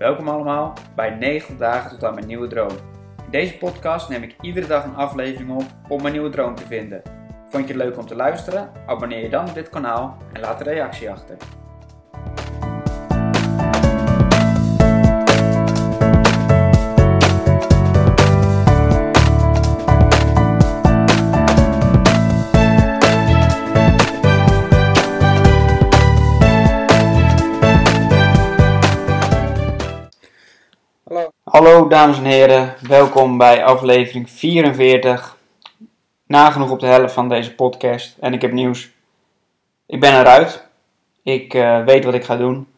Welkom allemaal bij 9 dagen tot aan mijn nieuwe droom. In deze podcast neem ik iedere dag een aflevering op om mijn nieuwe droom te vinden. Vond je het leuk om te luisteren? Abonneer je dan op dit kanaal en laat een reactie achter. Hallo dames en heren, welkom bij aflevering 44, nagenoeg op de helft van deze podcast en ik heb nieuws. Ik ben eruit, ik weet wat ik ga doen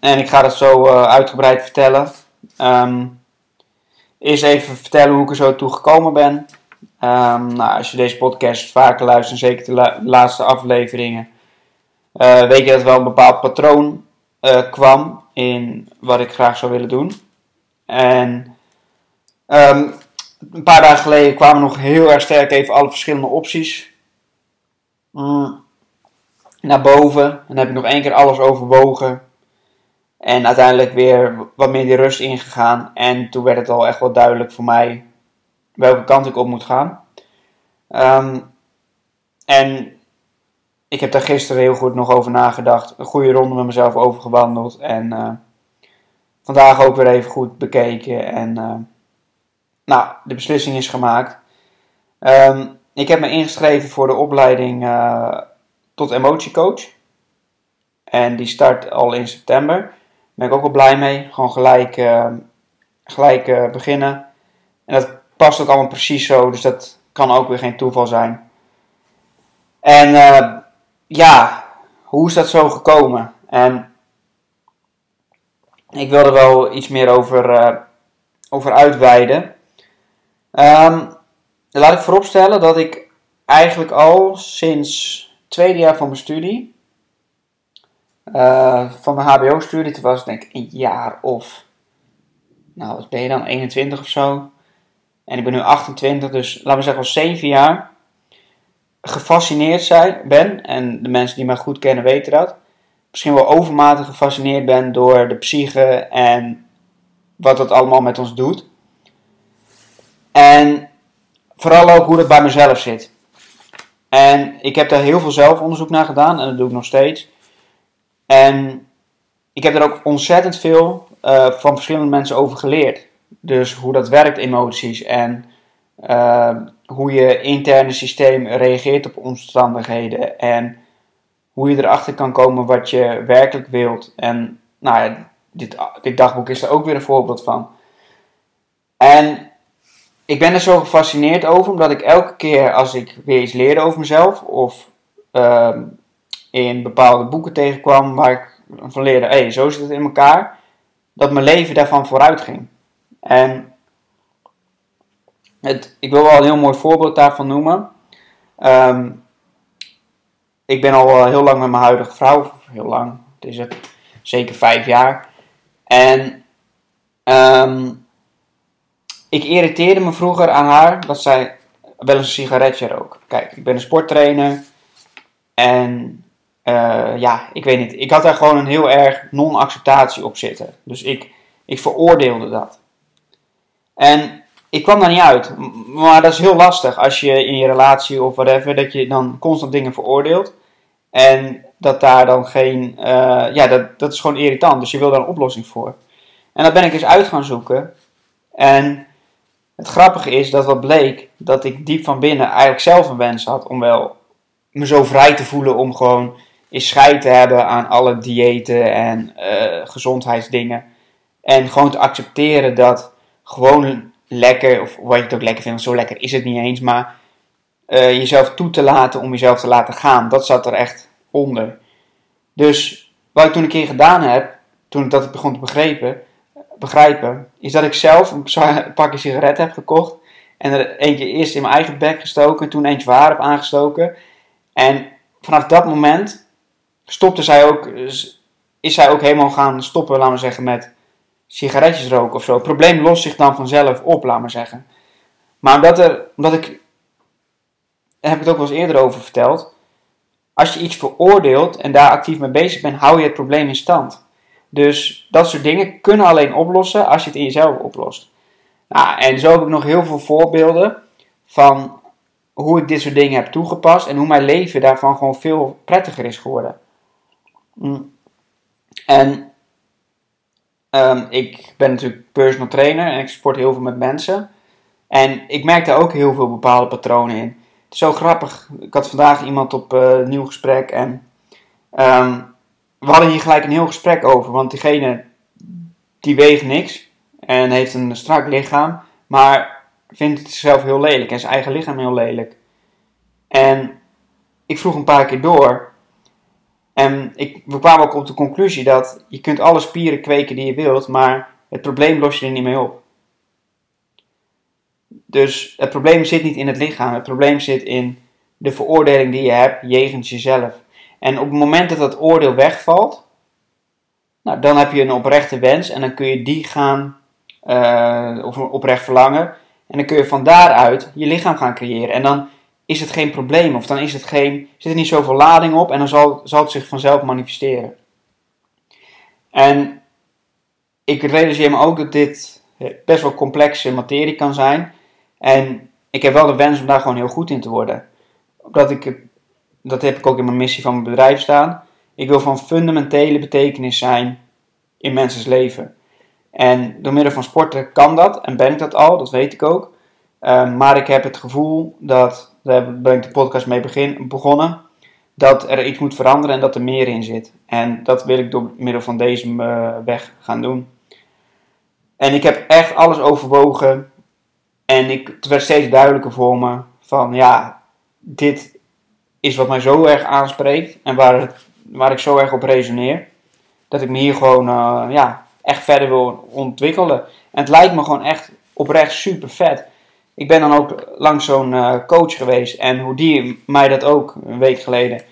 en ik ga dat zo uitgebreid vertellen. Eerst even vertellen hoe ik er zo toe gekomen ben. Als je deze podcast vaker luistert, zeker de laatste afleveringen, weet je dat wel een bepaald patroon kwam in wat ik graag zou willen doen. En een paar dagen geleden kwamen nog heel erg sterk even alle verschillende opties naar boven. En dan heb ik nog 1 keer alles overwogen. En uiteindelijk weer wat meer die rust ingegaan. En toen werd het al echt wel duidelijk voor mij welke kant ik op moet gaan. En ik heb daar gisteren heel goed nog over nagedacht. Een goede ronde met mezelf overgewandeld. En vandaag ook weer even goed bekeken. En de beslissing is gemaakt. Ik heb me ingeschreven voor de opleiding tot emotiecoach. En die start al in september. Daar ben ik ook al blij mee. Gewoon gelijk beginnen. En dat past ook allemaal precies zo. Dus dat kan ook weer geen toeval zijn. En hoe is dat zo gekomen? En ik wil er wel iets meer over uitweiden. Laat ik vooropstellen dat ik eigenlijk al sinds het tweede jaar van mijn studie, van mijn HBO-studie, toen was het denk ik een jaar of, wat ben je dan, 21 of zo. En ik ben nu 28, dus laten we zeggen al 7 jaar. Gefascineerd ben, en de mensen die mij goed kennen weten dat, misschien wel overmatig gefascineerd ben door de psyche en wat dat allemaal met ons doet. En vooral ook hoe dat bij mezelf zit. En ik heb daar heel veel zelfonderzoek naar gedaan en dat doe ik nog steeds. En ik heb er ook ontzettend veel van verschillende mensen over geleerd. Dus hoe dat werkt, emoties en hoe je interne systeem reageert op omstandigheden en hoe je erachter kan komen wat je werkelijk wilt. En dit dagboek is er ook weer een voorbeeld van. En ik ben er zo gefascineerd over, omdat ik elke keer als ik weer iets leerde over mezelf of in bepaalde boeken tegenkwam waar ik van leerde, zo zit het in elkaar, dat mijn leven daarvan vooruit ging. En ik wil wel een heel mooi voorbeeld daarvan noemen. Ik ben al heel lang met mijn huidige vrouw. Heel lang. Het is zeker 5 jaar. En ik irriteerde me vroeger aan haar dat zij wel eens een sigaretje rook. Kijk, ik ben een sporttrainer. En ik weet niet. Ik had daar gewoon een heel erg non-acceptatie op zitten. Dus ik veroordeelde dat. En ik kwam daar niet uit, maar dat is heel lastig als je in je relatie of whatever, dat je dan constant dingen veroordeelt. En dat daar dan geen, dat is gewoon irritant, dus je wil daar een oplossing voor. En dat ben ik eens uit gaan zoeken. En het grappige is dat wat bleek, dat ik diep van binnen eigenlijk zelf een wens had om wel me zo vrij te voelen om gewoon eens scheid te hebben aan alle diëten en gezondheidsdingen. En gewoon te accepteren dat gewoon lekker, of wat je het ook lekker vindt, want zo lekker is het niet eens, maar jezelf toe te laten om jezelf te laten gaan, dat zat er echt onder. Dus wat ik toen een keer gedaan heb, toen ik dat begon te begrijpen, is dat ik zelf een pakje sigaret heb gekocht en er eentje eerst in mijn eigen bek gestoken, toen eentje voor haar heb aangestoken. En vanaf dat moment is zij ook helemaal gaan stoppen, laten we zeggen, met sigaretjes roken of zo. Het probleem lost zich dan vanzelf op, laat maar zeggen. Maar daar heb ik het ook wel eens eerder over verteld, als je iets veroordeelt en daar actief mee bezig bent, hou je het probleem in stand. Dus dat soort dingen kunnen alleen oplossen als je het in jezelf oplost. Nou, en zo heb ik nog heel veel voorbeelden van hoe ik dit soort dingen heb toegepast. En hoe mijn leven daarvan gewoon veel prettiger is geworden. En ik ben natuurlijk personal trainer en ik sport heel veel met mensen. En ik merk daar ook heel veel bepaalde patronen in. Het is zo grappig. Ik had vandaag iemand op een nieuw gesprek en we hadden hier gelijk een heel gesprek over. Want diegene die weegt niks en heeft een strak lichaam, maar vindt het zichzelf heel lelijk en zijn eigen lichaam heel lelijk. En ik vroeg een paar keer door. En we kwamen ook op de conclusie dat je kunt alle spieren kweken die je wilt, maar het probleem los je er niet mee op. Dus het probleem zit niet in het lichaam, het probleem zit in de veroordeling die je hebt jegens jezelf. En op het moment dat dat oordeel wegvalt, nou, dan heb je een oprechte wens en dan kun je die gaan, of oprecht verlangen. En dan kun je van daaruit je lichaam gaan creëren en dan is het geen probleem of dan is het zit er niet zoveel lading op en dan zal het zich vanzelf manifesteren. En ik realiseer me ook dat dit best wel complexe materie kan zijn. En ik heb wel de wens om daar gewoon heel goed in te worden. Dat heb ik ook in mijn missie van mijn bedrijf staan. Ik wil van fundamentele betekenis zijn in mensen's leven. En door middel van sporten kan dat en ben ik dat al, dat weet ik ook. Maar ik heb het gevoel dat, daar ben ik de podcast mee begonnen, dat er iets moet veranderen en dat er meer in zit. En dat wil ik door middel van deze weg gaan doen. En ik heb echt alles overwogen en het werd steeds duidelijker voor me van ja, dit is wat mij zo erg aanspreekt en waar ik zo erg op resoneer. Dat ik me hier gewoon echt verder wil ontwikkelen. En het lijkt me gewoon echt oprecht super vet. Ik ben dan ook langs zo'n coach geweest en hoe die mij dat ook, een week geleden,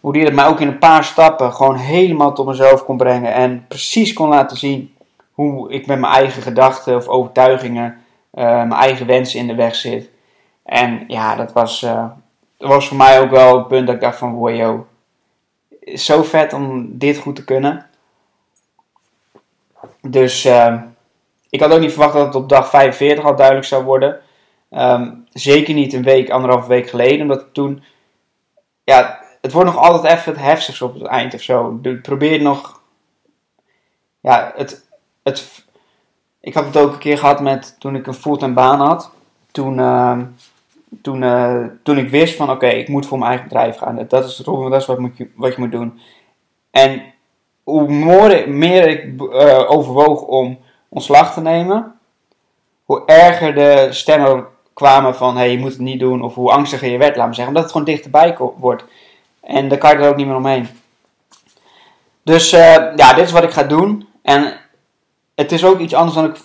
hoe die dat mij ook in een paar stappen gewoon helemaal tot mezelf kon brengen en precies kon laten zien hoe ik met mijn eigen gedachten of overtuigingen, mijn eigen wensen in de weg zit. En ja, dat was voor mij ook wel het punt dat ik dacht van, wow, joh, is zo vet om dit goed te kunnen. Dus ik had ook niet verwacht dat het op dag 45 al duidelijk zou worden. Zeker niet anderhalve week geleden. Omdat toen, ja, het wordt nog altijd even het heftigst op het eind of zo. Probeer nog, ja, ik had het ook een keer gehad met toen ik een fulltime baan had. Toen ik wist van oké, ik moet voor mijn eigen bedrijf gaan. Dat is wat je moet doen. En hoe meer ik overwoog om ontslag te nemen, hoe erger de stemmen kwamen van hé, je moet het niet doen, of hoe angstiger je werd, laat maar zeggen. Omdat het gewoon dichterbij wordt. En daar kan je er ook niet meer omheen. Dus dit is wat ik ga doen. En het is ook iets anders dan ik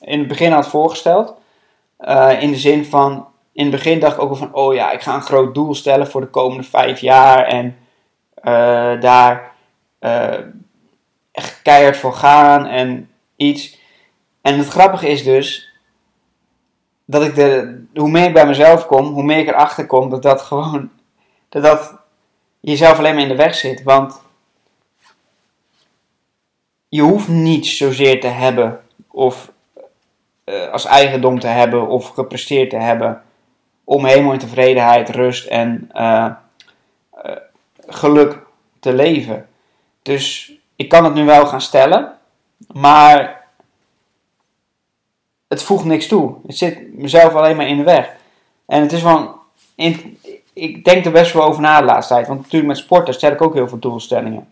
in het begin had voorgesteld. In de zin van, in het begin dacht ik ook al van, oh ja, ik ga een groot doel stellen voor de komende 5 jaar. En daar echt keihard voor gaan en iets. En het grappige is dus, dat ik hoe meer ik bij mezelf kom, hoe meer ik erachter kom, dat jezelf alleen maar in de weg zit. Want je hoeft niets zozeer te hebben of als eigendom te hebben of gepresteerd te hebben om helemaal in tevredenheid, rust en geluk te leven. Dus ik kan het nu wel gaan stellen, maar het voegt niks toe. Het zit mezelf alleen maar in de weg. En het is van, ik denk er best wel over na de laatste tijd, want natuurlijk met sporten stel ik ook heel veel doelstellingen.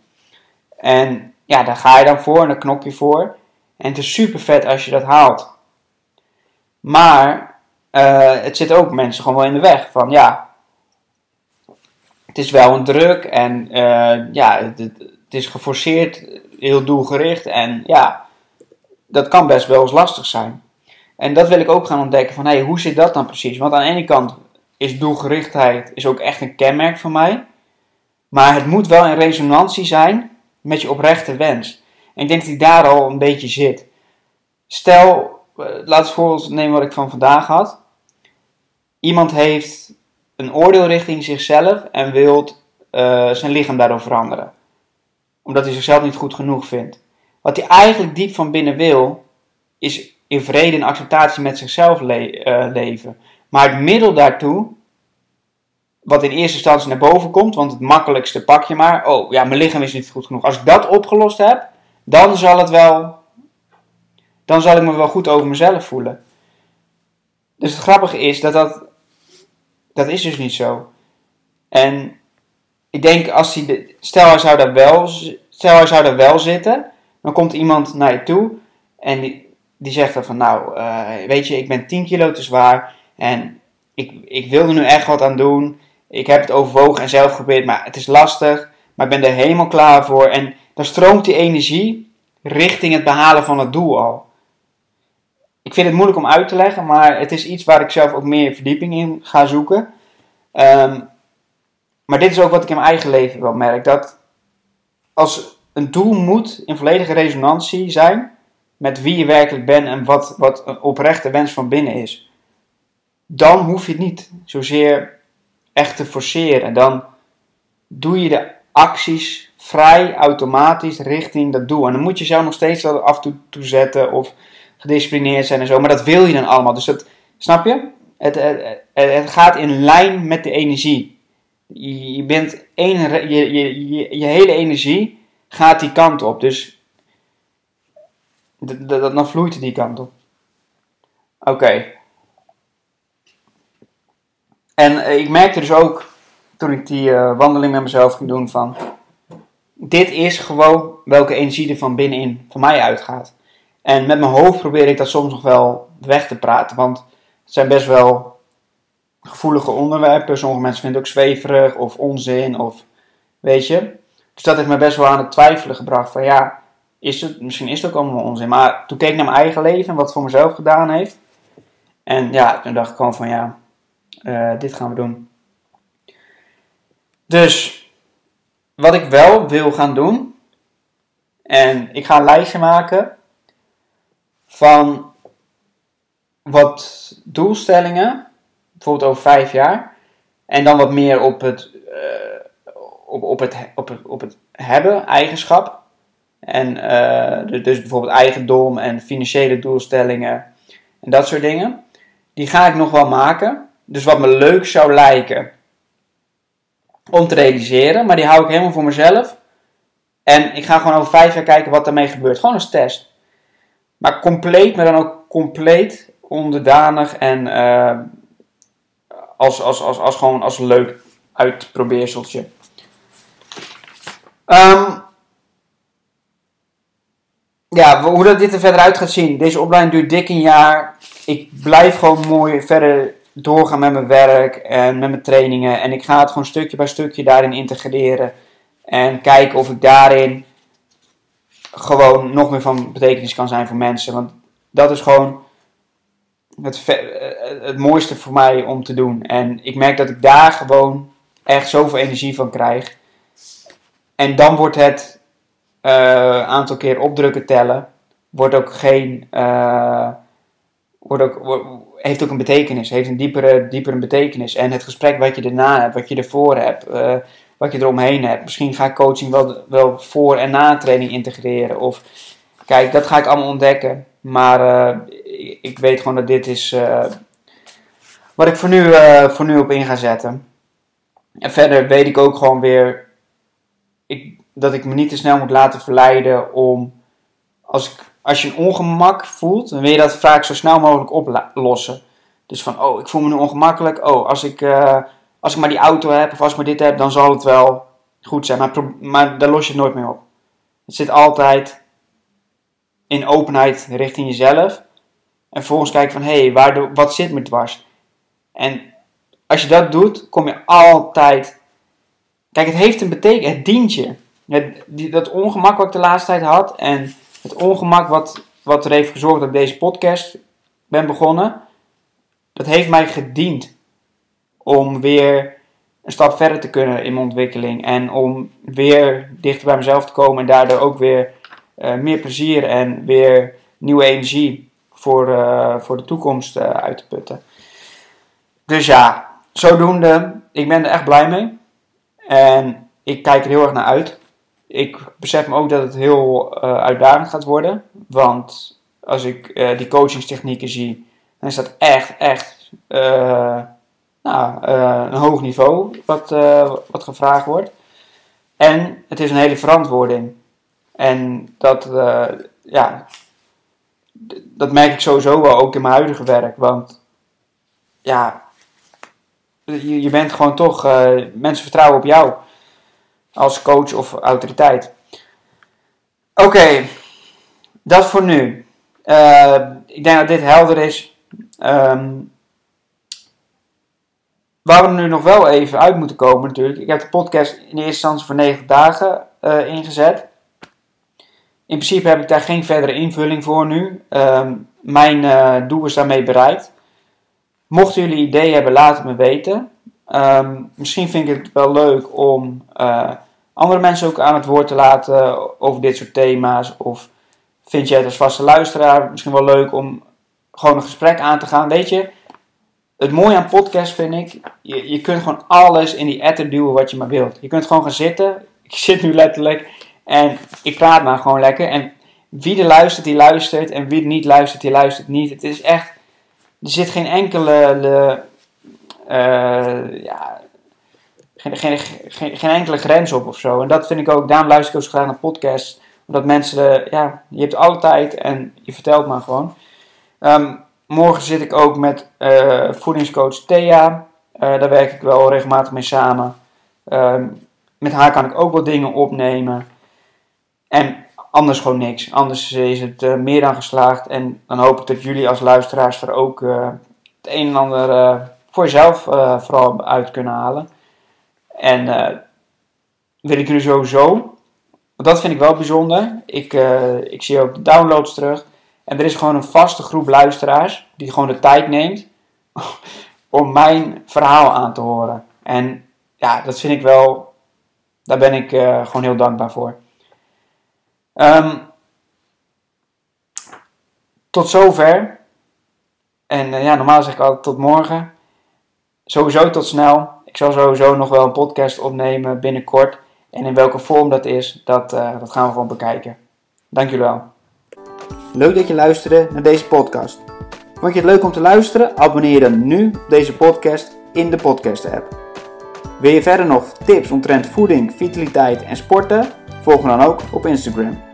En ja, daar ga je dan voor en daar knop je voor. En het is super vet als je dat haalt. Maar het zit ook mensen gewoon wel in de weg. Van ja, het is wel een druk en het is geforceerd, heel doelgericht. En ja, dat kan best wel eens lastig zijn. En dat wil ik ook gaan ontdekken van hoe zit dat dan precies? Want aan de ene kant is doelgerichtheid ook echt een kenmerk van mij. Maar het moet wel in resonantie zijn met je oprechte wens. En ik denk dat die daar al een beetje zit. Stel, laat het voorbeeld nemen wat ik van vandaag had. Iemand heeft een oordeel richting zichzelf en wil zijn lichaam daardoor veranderen. omdat hij zichzelf niet goed genoeg vindt. Wat hij eigenlijk diep van binnen wil, is in vrede en acceptatie met zichzelf leven. Maar het middel daartoe, wat in eerste instantie naar boven komt, want het makkelijkste pak je maar. Oh ja, mijn lichaam is niet goed genoeg. Als ik dat opgelost heb, dan zal ik me wel goed over mezelf voelen. Dus het grappige is dat is dus niet zo. En ik denk, stel hij zou daar wel zitten, dan komt iemand naar je toe en die zegt dan van, weet je, ik ben 10 kilo te zwaar en ik wil er nu echt wat aan doen. Ik heb het overwogen en zelf geprobeerd, maar het is lastig, maar ik ben er helemaal klaar voor. En dan stroomt die energie richting het behalen van het doel al. Ik vind het moeilijk om uit te leggen, maar het is iets waar ik zelf ook meer verdieping in ga zoeken. Maar dit is ook wat ik in mijn eigen leven wel merk. Dat als een doel moet in volledige resonantie zijn met wie je werkelijk bent en wat een oprechte wens van binnen is. Dan hoef je het niet zozeer echt te forceren. Dan doe je de acties vrij automatisch richting dat doel. En dan moet je zelf nog steeds af en toe toezetten of gedisciplineerd zijn en zo. Maar dat wil je dan allemaal. Dus dat, snap je? Het gaat in lijn met de energie. Je hele energie gaat die kant op. Dus dan vloeit die kant op. Oké. En ik merkte dus ook, toen ik die wandeling met mezelf ging doen, van dit is gewoon welke energie er van binnenin van mij uitgaat. En met mijn hoofd probeer ik dat soms nog wel weg te praten, want het zijn best wel gevoelige onderwerpen. Sommige mensen vinden het ook zweverig of onzin of weet je. Dus dat heeft me best wel aan het twijfelen gebracht van ja, misschien is het ook allemaal onzin. Maar toen keek ik naar mijn eigen leven en wat het voor mezelf gedaan heeft. En ja, toen dacht ik gewoon van ja, dit gaan we doen. Dus wat ik wel wil gaan doen, en ik ga een lijstje maken van wat doelstellingen, bijvoorbeeld over 5 jaar, en dan wat meer op het hebben, eigenschap. En dus bijvoorbeeld eigendom en financiële doelstellingen en dat soort dingen. Die ga ik nog wel maken. Dus wat me leuk zou lijken om te realiseren, maar die hou ik helemaal voor mezelf. En ik ga gewoon over 5 jaar kijken wat daarmee gebeurt. Gewoon als test. Maar compleet, maar dan ook compleet onderdanig en als gewoon als leuk uitprobeerseltje. Hoe dat dit er verder uit gaat zien. Deze opleiding duurt dik een jaar. Ik blijf gewoon mooi verder doorgaan met mijn werk en met mijn trainingen. En ik ga het gewoon stukje bij stukje daarin integreren. En kijken of ik daarin gewoon nog meer van betekenis kan zijn voor mensen. Want dat is gewoon het mooiste voor mij om te doen. En ik merk dat ik daar gewoon echt zoveel energie van krijg. En dan wordt het aantal keer opdrukken tellen. Heeft ook een betekenis. Heeft een diepere betekenis. En het gesprek wat je erna hebt. Wat je ervoor hebt. Wat je eromheen hebt. Misschien ga ik coaching wel voor en na training integreren. Of kijk, dat ga ik allemaal ontdekken. Maar ik weet gewoon dat dit is wat ik voor nu op in ga zetten. En verder weet ik ook gewoon weer dat ik me niet te snel moet laten verleiden om, als je een ongemak voelt, dan wil je dat vaak zo snel mogelijk oplossen. Dus van, ik voel me nu ongemakkelijk. Als ik maar die auto heb of als ik maar dit heb, dan zal het wel goed zijn. Maar daar los je het nooit meer op. Het zit altijd in openheid richting jezelf. En vervolgens kijken van, wat zit me dwars? En als je dat doet, kom je altijd... Kijk, het heeft een betekenis. Het dient je. Dat ongemak wat ik de laatste tijd had en het ongemak wat er heeft gezorgd dat ik deze podcast ben begonnen, dat heeft mij gediend om weer een stap verder te kunnen in mijn ontwikkeling. En om weer dichter bij mezelf te komen en daardoor ook weer meer plezier en weer nieuwe energie voor de toekomst uit te putten. Dus ja, zodoende, ik ben er echt blij mee. En ik kijk er heel erg naar uit. Ik besef me ook dat het heel uitdagend gaat worden. Want als ik die coachingstechnieken zie, dan is dat echt een hoog niveau wat gevraagd wordt. En het is een hele verantwoording. En dat merk ik sowieso wel ook in mijn huidige werk. Want ja, je bent gewoon toch, mensen vertrouwen op jou. Als coach of autoriteit. Oké, dat voor nu. Ik denk dat dit helder is. Waar we nu nog wel even uit moeten komen natuurlijk. Ik heb de podcast in eerste instantie voor 90 dagen ingezet. In principe heb ik daar geen verdere invulling voor nu. Mijn doel is daarmee bereikt. Mochten jullie ideeën hebben, laat het me weten. Misschien vind ik het wel leuk om andere mensen ook aan het woord te laten over dit soort thema's. Of vind jij het als vaste luisteraar misschien wel leuk om gewoon een gesprek aan te gaan. Weet je, het mooie aan podcast vind ik, je kunt gewoon alles in die ether duwen wat je maar wilt. Je kunt gewoon gaan zitten. Ik zit nu letterlijk en ik praat maar gewoon lekker. En wie er luistert, die luistert. En wie er niet luistert, die luistert niet. Het is echt, er zit geen enkele... geen enkele grens op of zo. En dat vind ik ook, daarom luister ik ook zo graag naar podcasts. Omdat mensen, je hebt alle tijd en je vertelt maar gewoon. Morgen zit ik ook met voedingscoach Thea. Daar werk ik wel regelmatig mee samen. Met haar kan ik ook wel dingen opnemen. En anders gewoon niks. Anders is het meer dan geslaagd. En dan hoop ik dat jullie als luisteraars er ook het een en ander... voor jezelf vooral uit kunnen halen. En wil ik jullie sowieso, want dat vind ik wel bijzonder, ik zie ook de downloads terug, en er is gewoon een vaste groep luisteraars, die gewoon de tijd neemt, om mijn verhaal aan te horen. En ja, dat vind ik wel, daar ben ik gewoon heel dankbaar voor. Tot zover, en normaal zeg ik altijd tot morgen. Sowieso tot snel. Ik zal sowieso nog wel een podcast opnemen binnenkort. En in welke vorm dat is, dat gaan we gewoon bekijken. Dank jullie wel. Leuk dat je luisterde naar deze podcast. Vond je het leuk om te luisteren? Abonneer je dan nu op deze podcast in de podcast app. Wil je verder nog tips omtrent voeding, vitaliteit en sporten? Volg me dan ook op Instagram.